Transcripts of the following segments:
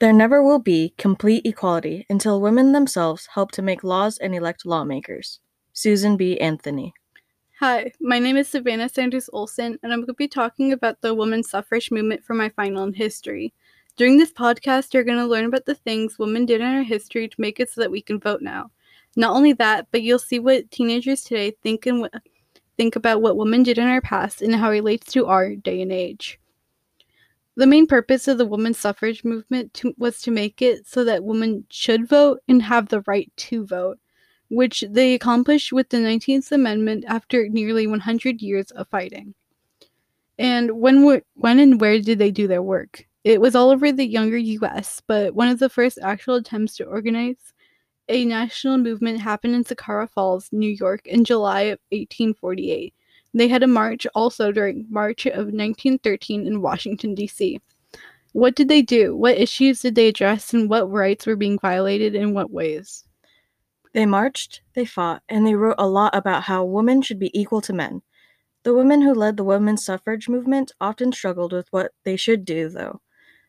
There never will be complete equality until women themselves help to make laws and elect lawmakers. Susan B. Anthony. Hi, my name is Savannah Sanders Olson, and I'm going to be talking about the women's suffrage movement for my final in history. During this podcast, you're going to learn about the things women did in our history to make it so that we can vote now. Not only that, but you'll see what teenagers today think and think about what women did in our past and how it relates to our day and age. The main purpose of the women's suffrage movement was to make it so that women should vote and have the right to vote, which they accomplished with the 19th Amendment after nearly 100 years of fighting. And when and where did they do their work? It was all over the younger U.S., but one of the first actual attempts to organize a national movement happened in Seneca Falls, New York, in July of 1848. They had a march also during March of 1913 in Washington, D.C. What did they do? What issues did they address, and what rights were being violated in what ways? They marched, they fought, and they wrote a lot about how women should be equal to men. The women who led the women's suffrage movement often struggled with what they should do, though,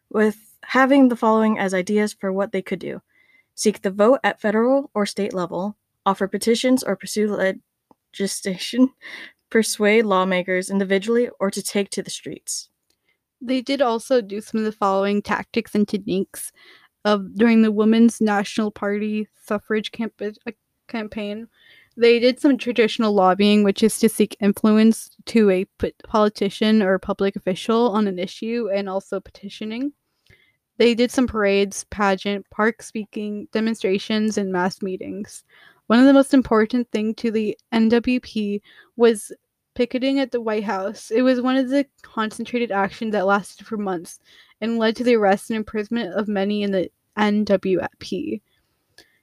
with having the following as ideas for what they could do: seek the vote at federal or state level, offer petitions or pursue legislation, persuade lawmakers individually, or to take to the streets. They did also do some of the following tactics and techniques during the Women's National Party suffrage campaign. They did some traditional lobbying, which is to seek influence to a politician or public official on an issue, and also petitioning. They did some parades, pageant, park speaking, demonstrations, and mass meetings. One of the most important things to the NWP was picketing at the White House. It was one of the concentrated actions that lasted for months and led to the arrest and imprisonment of many in the NWP.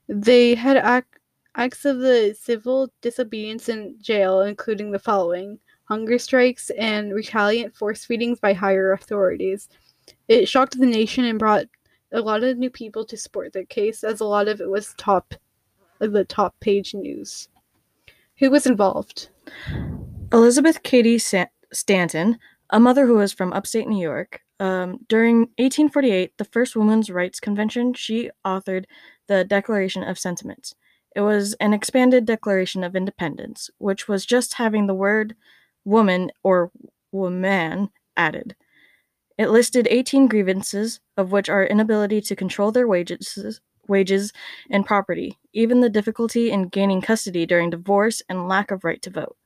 They had acts of the civil disobedience in jail, including the following: hunger strikes and retaliant force feedings by higher authorities. It shocked the nation and brought a lot of new people to support their case, as a lot of it was the top page news. Who was involved? Elizabeth Cady Stanton, a mother who was from upstate New York. During 1848, the first women's rights convention, she authored the Declaration of Sentiments. It was an expanded declaration of independence, which was just having the word woman or woman added. It listed 18 grievances, of which are inability to control their wages and property, even the difficulty in gaining custody during divorce, and lack of right to vote.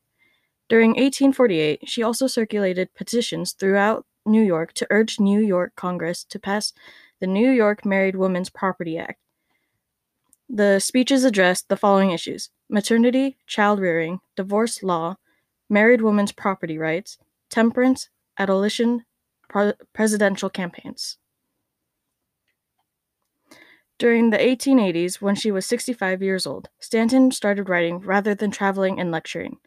During 1848, she also circulated petitions throughout New York to urge New York Congress to pass the New York Married Women's Property Act. The speeches addressed the following issues: maternity, child rearing, divorce law, married women's property rights, temperance, abolition, presidential campaigns. During the 1880s, when she was 65 years old, Stanton started writing rather than traveling and lecturing.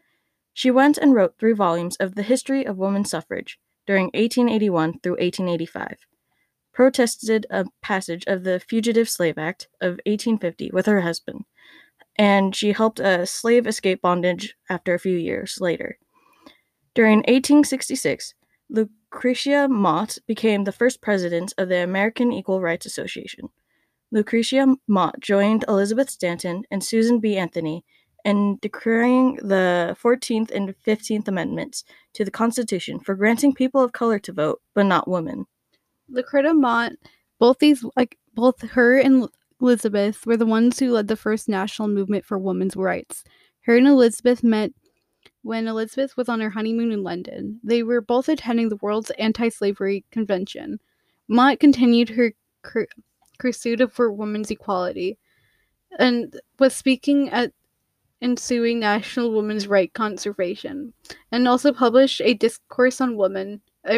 She went and wrote 3 volumes of the History of Women's Suffrage during 1881 through 1885, protested a passage of the Fugitive Slave Act of 1850 with her husband, and she helped a slave escape bondage after a few years later. During 1866, Lucretia Mott became the first president of the American Equal Rights Association. Lucretia Mott joined Elizabeth Stanton and Susan B. Anthony in declaring the 14th and 15th Amendments to the Constitution for granting people of color to vote, but not women. Lucretia Mott, both her and Elizabeth were the ones who led the first national movement for women's rights. Her and Elizabeth met when Elizabeth was on her honeymoon in London. They were both attending the World's Anti-Slavery Convention. Mott continued her pursuit of women's equality and was speaking at ensuing National Women's Right Conservation, and also published a Discourse on Women, a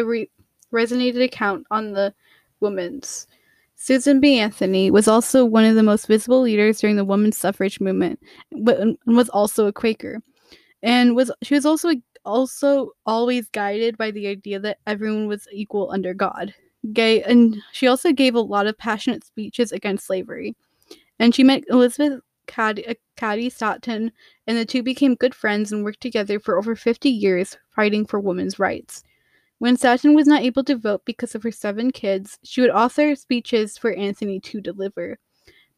resonated account on the women's. Susan B. Anthony was also one of the most visible leaders during the women's suffrage movement, and was also a Quaker. And she was also always guided by the idea that everyone was equal under God. And she also gave a lot of passionate speeches against slavery. And she met Elizabeth Cady Stanton, and the two became good friends and worked together for over 50 years fighting for women's rights. When Stanton was not able to vote because of her 7 kids, she would author speeches for Anthony to deliver.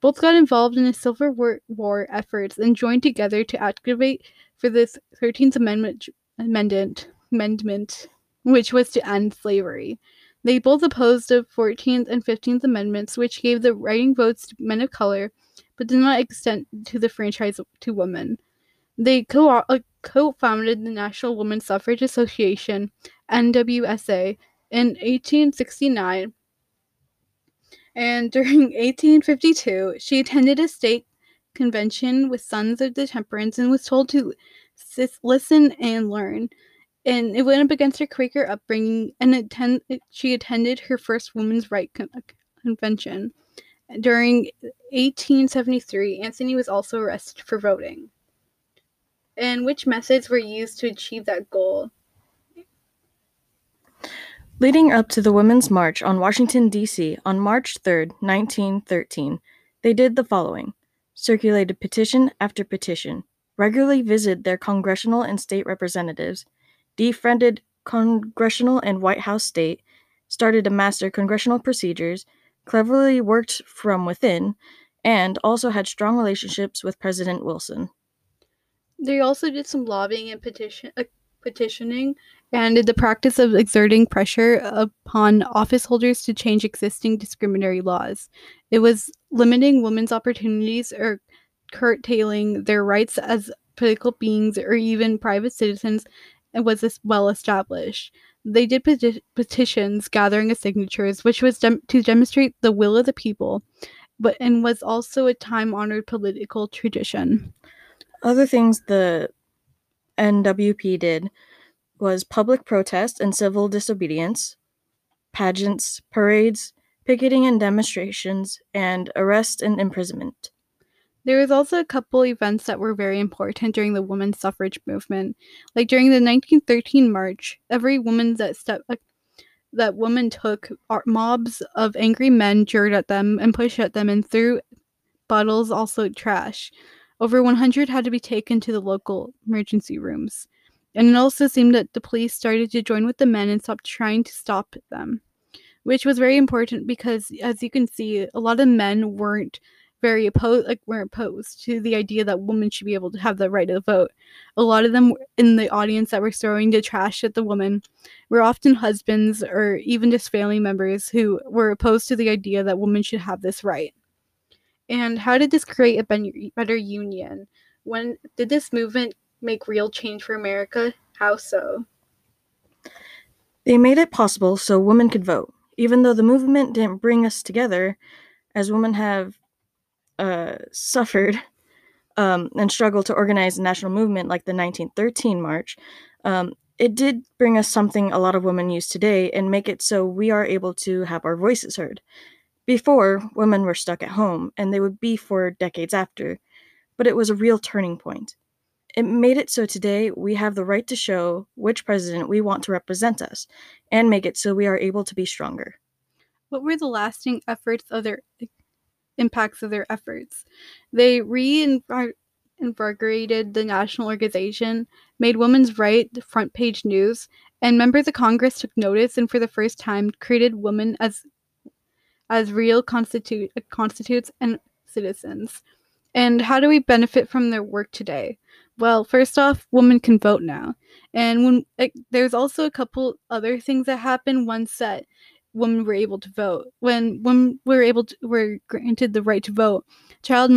Both got involved in the Civil War efforts and joined together to activate for this 13th Amendment, which was to end slavery. They both opposed the 14th and 15th Amendments, which gave the writing votes to men of color, but did not extend to the franchise to women. They co-founded the National Women's Suffrage Association, NWSA, in 1869, and during 1852, she attended a state convention with Sons of the Temperance and was told to listen and learn. And it went up against her Quaker upbringing, and she attended her first women's rights convention. During 1873, Anthony was also arrested for voting. And which methods were used to achieve that goal? Leading up to the Women's March on Washington, D.C. on March 3, 1913, they did the following: circulated petition after petition, regularly visited their congressional and state representatives, defriended congressional and White House state, started to master congressional procedures, cleverly worked from within, and also had strong relationships with President Wilson. They also did some lobbying and petitioning, and did the practice of exerting pressure upon office holders to change existing discriminatory laws. It was limiting women's opportunities or curtailing their rights as political beings or even private citizens. It was well established. They did petitions, gathering of signatures, which was to demonstrate the will of the people, and was also a time-honored political tradition. Other things the NWP did was public protest and civil disobedience, pageants, parades, picketing and demonstrations, and arrest and imprisonment. There was also a couple events that were very important during the women's suffrage movement. Like during the 1913 march, every woman that woman took mobs of angry men jeered at them and pushed at them and threw bottles, also trash. Over 100 had to be taken to the local emergency rooms. And it also seemed that the police started to join with the men and stopped trying to stop them, which was very important because, as you can see, a lot of men weren't opposed to the idea that women should be able to have the right to vote. A lot of them in the audience that were throwing the trash at the women were often husbands or even just family members who were opposed to the idea that women should have this right. And how did this create a better union? When did this movement make real change for America? How so? They made it possible so women could vote. Even though the movement didn't bring us together, as women have suffered and struggled to organize a national movement like the 1913 march, it did bring us something a lot of women use today and make it so we are able to have our voices heard. Before, women were stuck at home, and they would be for decades after, but it was a real turning point. It made it so today we have the right to show which president we want to represent us and make it so we are able to be stronger. What were the lasting impacts of their efforts? They reinvigorated the national organization, made women's rights the front page news, and members of Congress took notice and for the first time created women as real constituents and citizens. And how do we benefit from their work today? Well, first off, women can vote now. And there's also a couple other things that happened once that women were able to vote. When women were granted the right to vote, child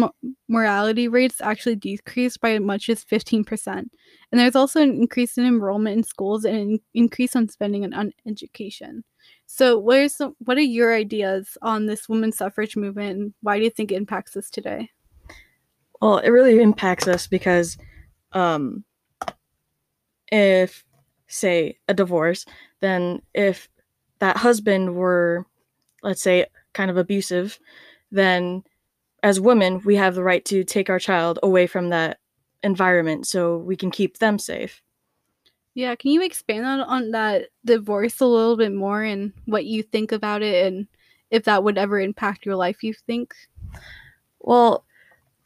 mortality rates actually decreased by as much as 15%. And there's also an increase in enrollment in schools and an increase on spending on education. So what are your ideas on this women's suffrage movement, and why do you think it impacts us today? Well, it really impacts us because if, say, a divorce, then if that husband were, let's say, kind of abusive, then as women, we have the right to take our child away from that environment so we can keep them safe. Yeah, can you expand on that divorce a little bit more and what you think about it and if that would ever impact your life, you think? Well,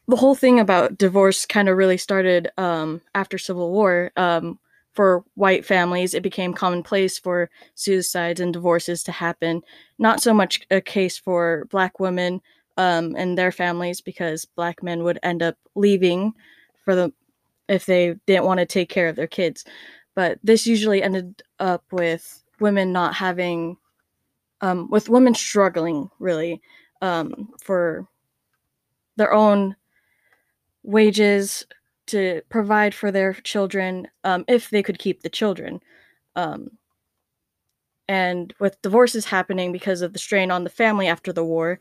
the whole thing about divorce kind of really started after Civil War for white families, it became commonplace for suicides and divorces to happen. Not so much a case for black women and their families, because black men would end up leaving for the if they didn't want to take care of their kids. But this usually ended up with women not having, with women struggling really for their own wages to provide for their children if they could keep the children. And with divorces happening because of the strain on the family after the war,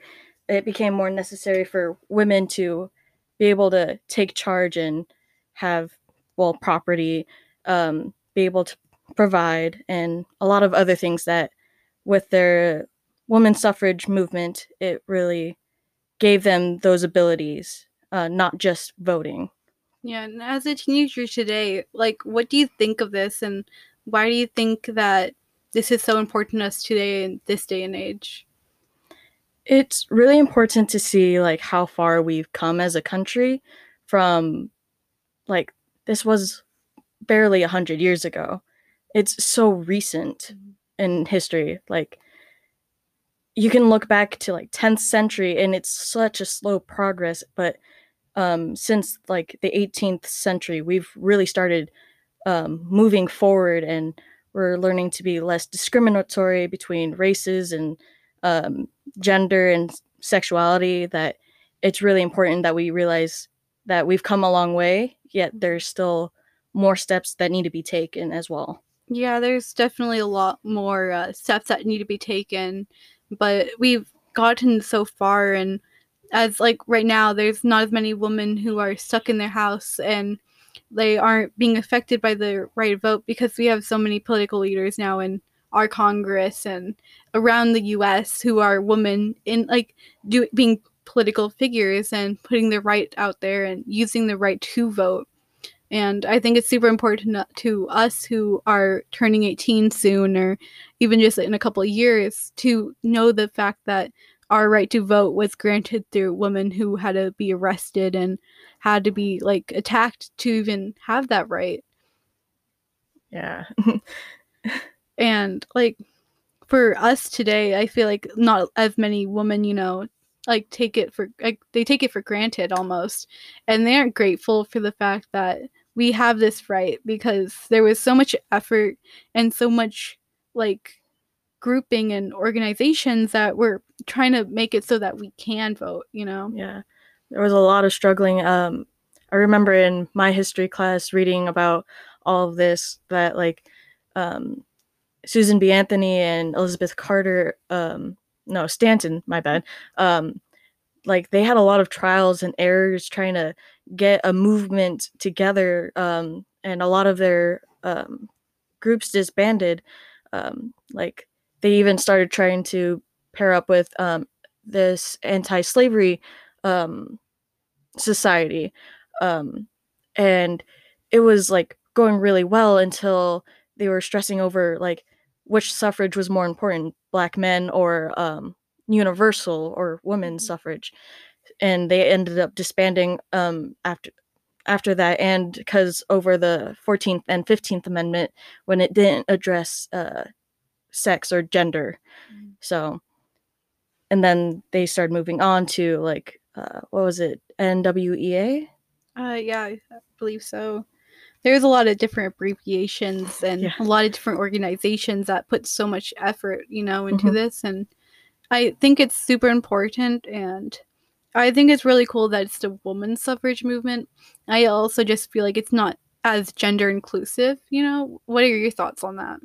it became more necessary for women to be able to take charge and have, well, property, be able to provide, and a lot of other things that with their women's suffrage movement, it really gave them those abilities, not just voting. Yeah, and as a teenager today, like, what do you think of this, and why do you think that this is so important to us today in this day and age? It's really important to see, like, how far we've come as a country from, like, this was barely 100 years ago. It's so recent in history. Like, you can look back to, like, 10th century, and it's such a slow progress, but since, like, the 18th century, we've really started moving forward, and we're learning to be less discriminatory between races and gender and sexuality, that it's really important that we realize that we've come a long way, yet there's still more steps that need to be taken as well. Yeah, there's definitely a lot more steps that need to be taken, but we've gotten so far, and as, like, right now, there's not as many women who are stuck in their house, and they aren't being affected by the right to vote because we have so many political leaders now in our Congress and around the U.S. who are women in, like, being political figures and putting their right out there and using the right to vote. And I think it's super important to us who are turning 18 soon, or even just in a couple of years, to know the fact that our right to vote was granted through women who had to be arrested and had to be, like, attacked to even have that right. Yeah. And, like, for us today, I feel like not as many women, you know, like, take it for granted almost. And they aren't grateful for the fact that we have this right, because there was so much effort and so much, like, grouping and organizations that were trying to make it so that we can vote, you know? Yeah. There was a lot of struggling. I remember in my history class reading about all of this, that, like, Susan B. Anthony and Elizabeth Stanton, my bad. Like, they had a lot of trials and errors trying to get a movement together, and a lot of their groups disbanded. Like, they even started trying to pair up with this anti-slavery society. And it was, like, going really well until they were stressing over, like, which suffrage was more important, black men or universal or women's suffrage. And they ended up disbanding after that, and because over the 14th and 15th Amendment, when it didn't address sex or gender. So, and then they started moving on to, like, what was it, NWEA? Yeah, I believe so. There's a lot of different abbreviations and a lot of different organizations that put so much effort, you know, into this. And I think it's super important, and I think it's really cool that it's the women's suffrage movement. I also just feel like it's not as gender inclusive, you know? What are your thoughts on that?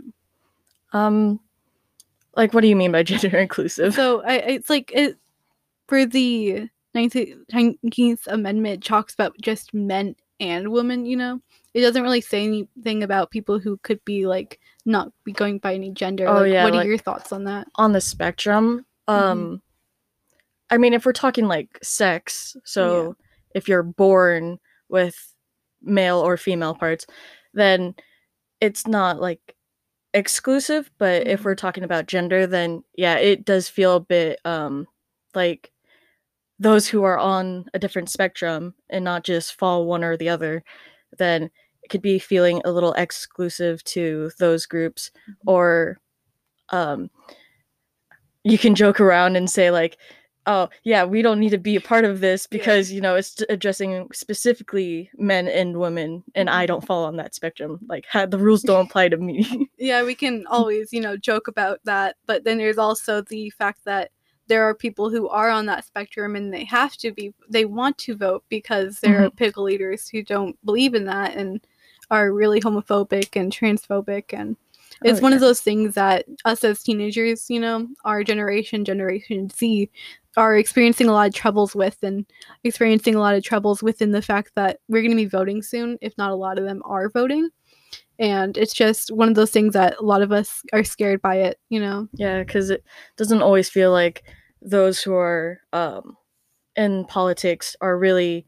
Like, what do you mean by gender inclusive? So, for the 19th Amendment, talks about just men and women, you know? It doesn't really say anything about people who could be, like, not be going by any gender. Oh, like, yeah, what are your thoughts on that? On the spectrum, I mean, if we're talking, like, sex, so if you're born with male or female parts, then it's not, like, exclusive. But if we're talking about gender, then, yeah, it does feel a bit, like, those who are on a different spectrum and not just fall one or the other, then could be feeling a little exclusive to those groups, or you can joke around and say like, oh yeah, we don't need to be a part of this because, you know, it's addressing specifically men and women, and I don't fall on that spectrum. Like, the rules don't apply to me. Yeah, we can always, you know, joke about that. But then there's also the fact that there are people who are on that spectrum and they have to be, they want to vote because there are pickle leaders who don't believe in that and are really homophobic and transphobic. And it's one of those things that us as teenagers, you know, our generation, Generation Z, are experiencing a lot of troubles with, and experiencing a lot of troubles within the fact that we're going to be voting soon, if not a lot of them are voting. And it's just one of those things that a lot of us are scared by it, you know? Yeah, because it doesn't always feel like those who are in politics are really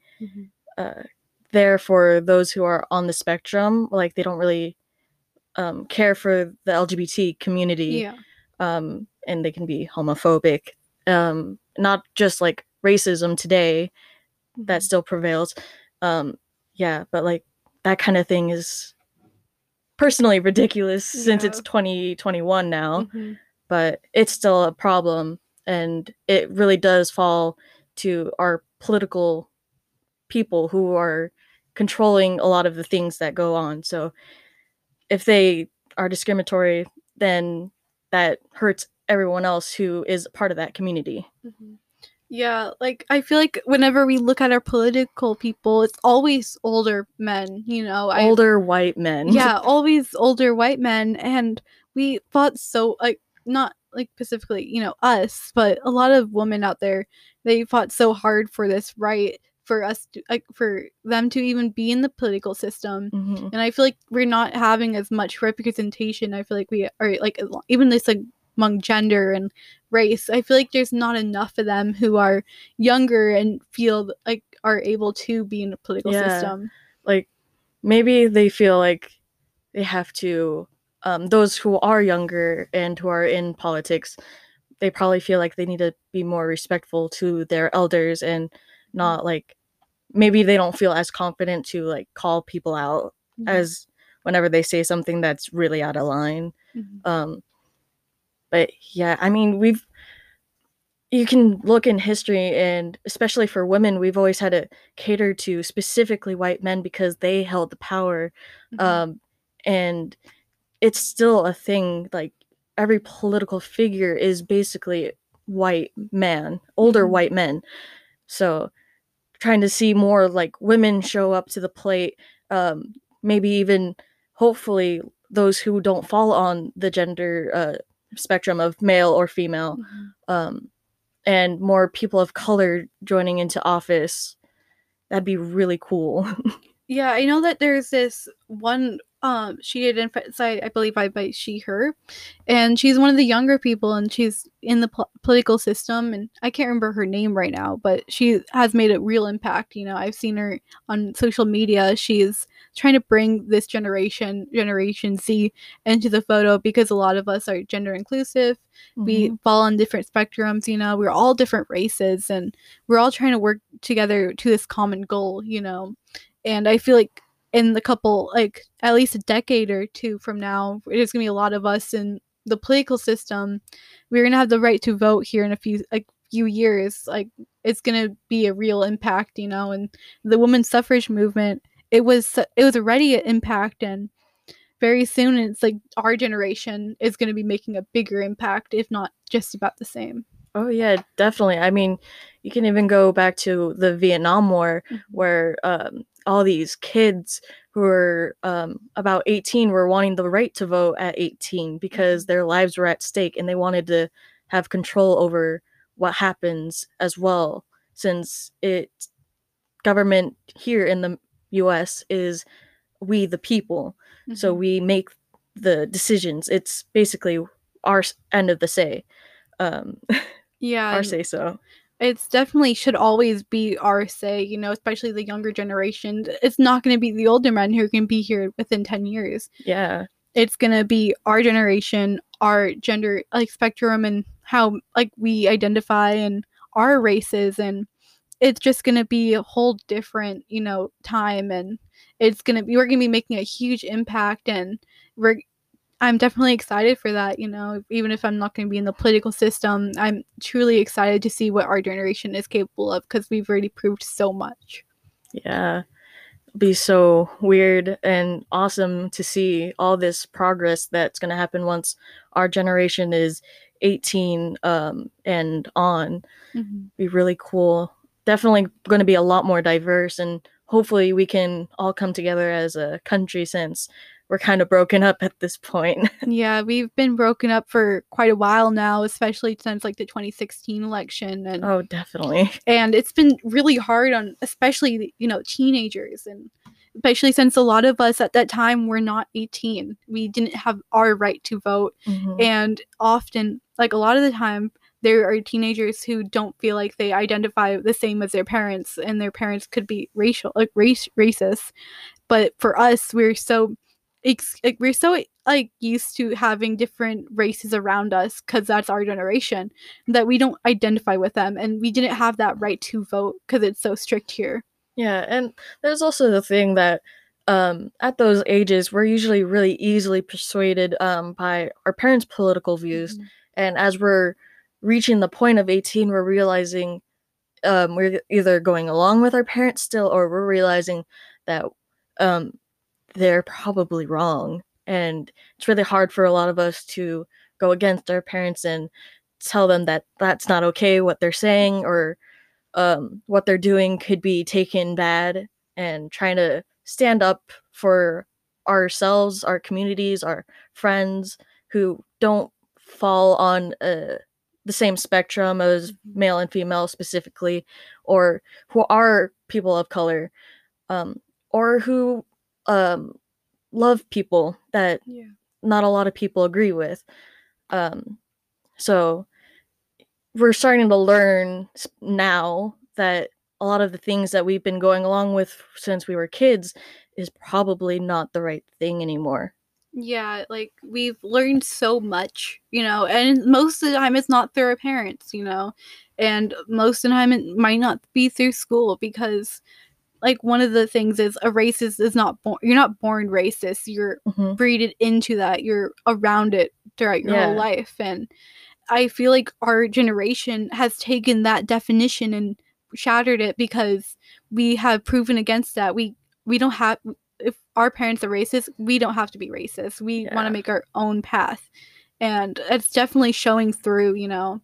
there for those who are on the spectrum. Like, they don't really care for the LGBT community. Yeah. And they can be homophobic. Not just like racism today that still prevails. Yeah, but like that kind of thing is personally ridiculous since it's 2021 now, but it's still a problem, and it really does fall to our political people who are controlling a lot of the things that go on. So if they are discriminatory, then that hurts everyone else who is part of that community. Yeah, like, I feel like whenever we look at our political people, it's always older men, you know. Older white men. Yeah, always older white men. And we fought so, like, not, like, specifically, you know, us, but a lot of women out there, they fought so hard for this right, for us, to, like, for them to even be in the political system. And I feel like we're not having as much representation. I feel like we are, like, even this, like, among gender and race, I feel like there's not enough of them who are younger and feel like are able to be in a political system. Like, maybe they feel like they have to, those who are younger and who are in politics, they probably feel like they need to be more respectful to their elders, and not like, maybe they don't feel as confident to like call people out as whenever they say something that's really out of line. But yeah, I mean, you can look in history, and especially for women, we've always had to cater to specifically white men because they held the power. And it's still a thing, like, every political figure is basically white man, older white men. So trying to see more like women show up to the plate, maybe even hopefully those who don't fall on the gender spectrum of male or female, and more people of color joining into office. That'd be really cool. Yeah, I know that there's this one, she identified, I believe, by she, her, and she's one of the younger people, and she's in the political system, and I can't remember her name right now, but she has made a real impact. You know, I've seen her on social media. She's trying to bring this Generation Z into the photo, because a lot of us are gender inclusive. We fall on different spectrums, you know, we're all different races, and we're all trying to work together to this common goal, you know. And I feel like in the couple, like, at least a decade or two from now, there's gonna be a lot of us in the political system. We're gonna have the right to vote here in a few years. Like, it's gonna be a real impact, you know. And the women's suffrage movement, it was already an impact, and very soon it's like our generation is gonna be making a bigger impact, if not just about the same. Oh yeah, definitely. I mean, you can even go back to the Vietnam War, where all these kids who were about 18 were wanting the right to vote at 18 because their lives were at stake, and they wanted to have control over what happens as well, since government here in the U.S. is we the people. So we make the decisions. It's basically our end of the say. Yeah. Our say so. It's definitely should always be our say, you know, especially the younger generation. It's not going to be the older men who are going to be here within 10 years. Yeah. It's going to be our generation, our gender, like, spectrum, and how, like, we identify, and our races, and it's just going to be a whole different, you know, time, and it's going to be, we're going to be making a huge impact, and I'm definitely excited for that, you know, even if I'm not going to be in the political system, I'm truly excited to see what our generation is capable of, because we've already proved so much. Yeah. It'll be so weird and awesome to see all this progress that's going to happen once our generation is 18 and on. Mm-hmm. Be really cool. Definitely going to be a lot more diverse, and hopefully we can all come together as a country, since we're kind of broken up at this point. Yeah, we've been broken up for quite a while now, especially since like the 2016 election. And oh, definitely. And it's been really hard on, especially, you know, teenagers, and especially since a lot of us at that time were not 18. We didn't have our right to vote. Mm-hmm. And often, like a lot of the time, there are teenagers who don't feel like they identify the same as their parents, and their parents could be racist. But for us, we're so used to having different races around us, because that's our generation, that we don't identify with them, and we didn't have that right to vote because it's so strict here. Yeah, and there's also the thing that at those ages, we're usually really easily persuaded by our parents' political views. Mm-hmm. And as we're reaching the point of 18, we're realizing we're either going along with our parents still, or we're realizing that they're probably wrong. And it's really hard for a lot of us to go against our parents and tell them that that's not okay, what they're saying, or what they're doing could be taken bad, and trying to stand up for ourselves, our communities, our friends who don't fall on the same spectrum as male and female specifically, or who are people of color, or who love people that not a lot of people agree with. So we're starting to learn now that a lot of the things that we've been going along with since we were kids is probably not the right thing anymore. Yeah, like we've learned so much, you know, and most of the time it's not through our parents, you know, and most of the time it might not be through school, because like one of the things is a racist is not born. You're not born racist. You're breeded into that. You're around it throughout your whole life. And I feel like our generation has taken that definition and shattered it, because we have proven against that. We don't have, if our parents are racist, we don't have to be racist. We want to make our own path. And it's definitely showing through, you know.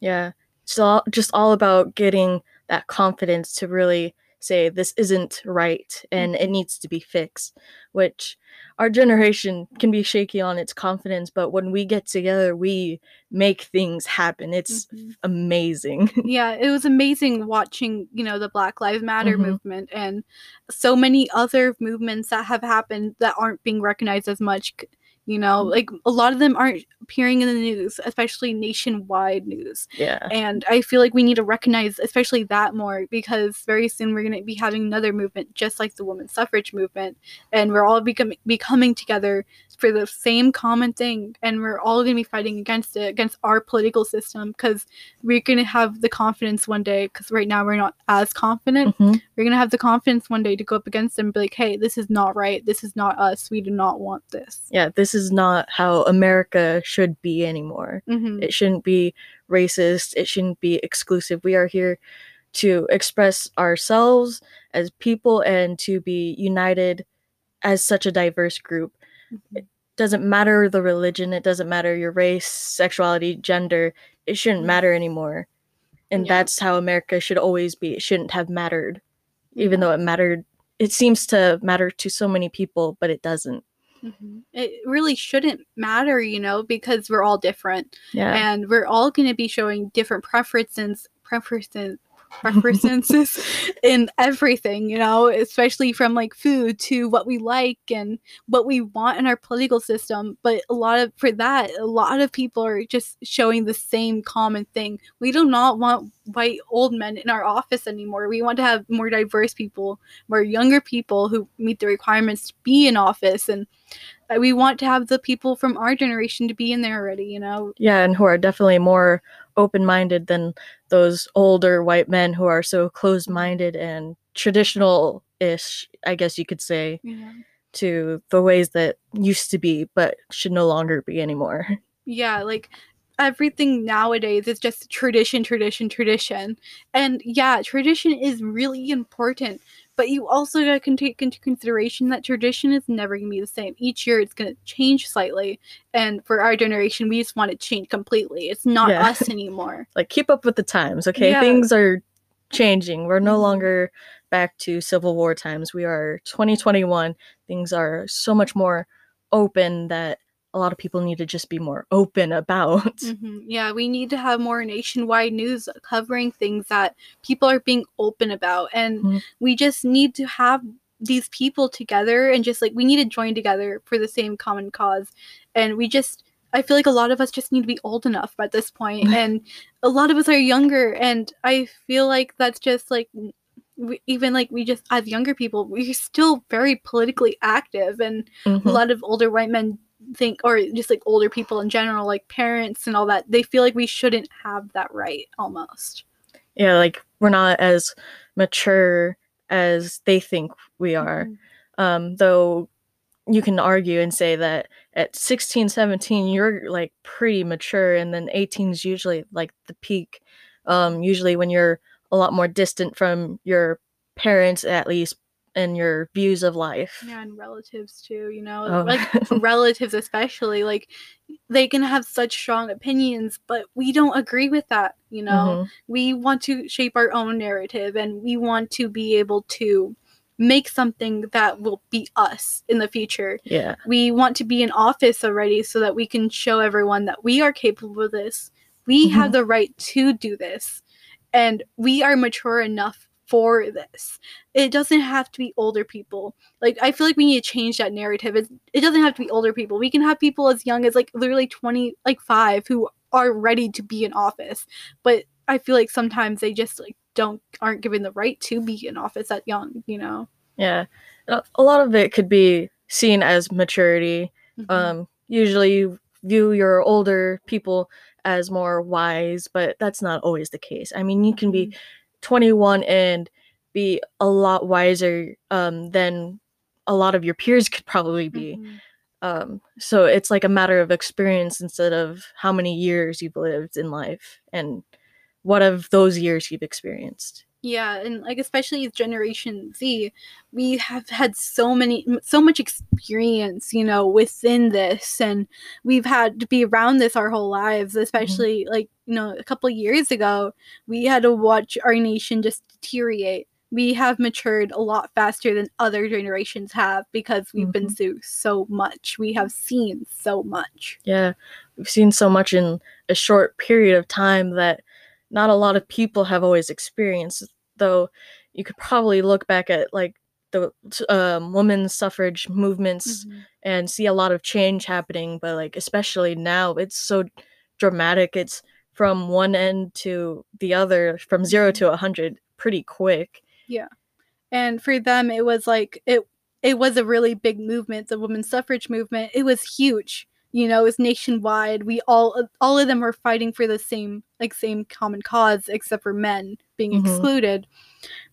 Yeah. It's all, just all about getting that confidence to really say this isn't right and it needs to be fixed, which our generation can be shaky on its confidence, but when we get together, we make things happen. It's amazing. Yeah, it was amazing watching, you know, the Black Lives Matter movement and so many other movements that have happened that aren't being recognized as much, you know, like a lot of them aren't appearing in the news, especially nationwide news. Yeah. And I feel like we need to recognize especially that more, because very soon we're going to be having another movement just like the women's suffrage movement, and we're all becoming together for the same common thing, and we're all going to be fighting against it, against our political system, because we're going to have the confidence one day, because right now we're not as confident. We're going to have the confidence one day to go up against them and be like, hey, this is not right. This is not us. We do not want this. Yeah, this is not how America should be anymore. It shouldn't be racist. It shouldn't be exclusive. We are here to express ourselves as people and to be united as such a diverse group. It doesn't matter the religion, it doesn't matter your race, sexuality, gender. It shouldn't matter anymore. And that's how America should always be. It shouldn't have mattered, even though it mattered. It seems to matter to so many people, but it doesn't. It really shouldn't matter, you know, because we're all different. And we're all going to be showing different preferences in everything, you know, especially from like food to what we like and what we want in our political system. But a lot of people are just showing the same common thing. We do not want white old men in our office anymore. We want to have more diverse people, more younger people who meet the requirements to be in office, and we want to have the people from our generation to be in there already, you know. Yeah, and who are definitely more open-minded than those older white men who are so closed-minded and traditional-ish, I guess you could say, yeah, to the ways that used to be but should no longer be anymore. Yeah, like everything nowadays is just tradition. And yeah, tradition is really important. But you also got to take into consideration that tradition is never going to be the same. Each year it's going to change slightly. And for our generation, we just want to change completely. It's not us anymore. Like, keep up with the times, okay? Yeah. Things are changing. We're no longer back to Civil War times. We are 2021. Things are so much more open that a lot of people need to just be more open about. Mm-hmm. Yeah, we need to have more nationwide news covering things that people are being open about. And we just need to have these people together and just, like, we need to join together for the same common cause. And we just, I feel like a lot of us just need to be old enough at this point. And a lot of us are younger. And I feel like that's just, like, we just, as younger people, we're still very politically active. And a lot of older white men think, or just like older people in general, like parents and all that, they feel like we shouldn't have that right almost. Yeah, like we're not as mature as they think we are. Though you can argue and say that at 16, 17, you're like pretty mature, and then 18 is usually like the peak. Usually when you're a lot more distant from your parents, at least, and your views of life. Yeah, and relatives too, you know. Like relatives especially, like they can have such strong opinions, but we don't agree with that, you know. We want to shape our own narrative, and we want to be able to make something that will be us in the future. Yeah. We want to be in office already so that we can show everyone that we are capable of this. We have the right to do this, and we are mature enough for this. It doesn't have to be older people. Like, I feel like we need to change that narrative. It doesn't have to be older people. We can have people as young as like literally 25 who are ready to be in office. But I feel like sometimes they just like aren't given the right to be in office that young, you know? Yeah. A lot of it could be seen as maturity. Usually you view your older people as more wise, but that's not always the case. I mean, you can be 21 and be a lot wiser than a lot of your peers could probably be. So it's like a matter of experience instead of how many years you've lived in life and what of those years you've experienced. Yeah, and like especially as Generation Z, we have had so much experience, you know, within this, and we've had to be around this our whole lives, especially like, you know, a couple years ago, we had to watch our nation just deteriorate. We have matured a lot faster than other generations have because we've been through so much. We have seen so much. Yeah, we've seen so much in a short period of time that not a lot of people have always experienced, though you could probably look back at like the women's suffrage movements and see a lot of change happening. But like, especially now, it's so dramatic. It's from one end to the other, from 0 to 100 pretty quick. Yeah. And for them, it was like, it was a really big movement. The women's suffrage movement, it was huge. You know, it's nationwide. We all of them were fighting for the same common cause, except for men being excluded.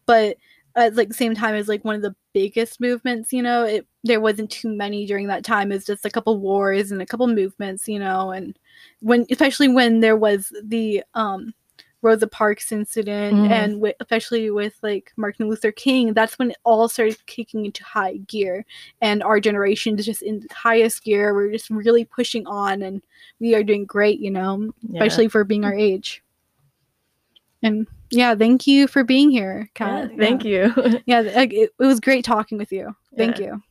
But at like same time as like one of the biggest movements, you know, there wasn't too many during that time. It's just a couple wars and a couple movements, you know, and especially when there was the Rosa Parks incident, and especially with like Martin Luther King, that's when it all started kicking into high gear, and our generation is just in the highest gear. We're just really pushing on, and we are doing great, you know, especially for being our age. And yeah, thank you for being here, Kat. Yeah, thank you. Yeah, it was great talking with you. Thank you.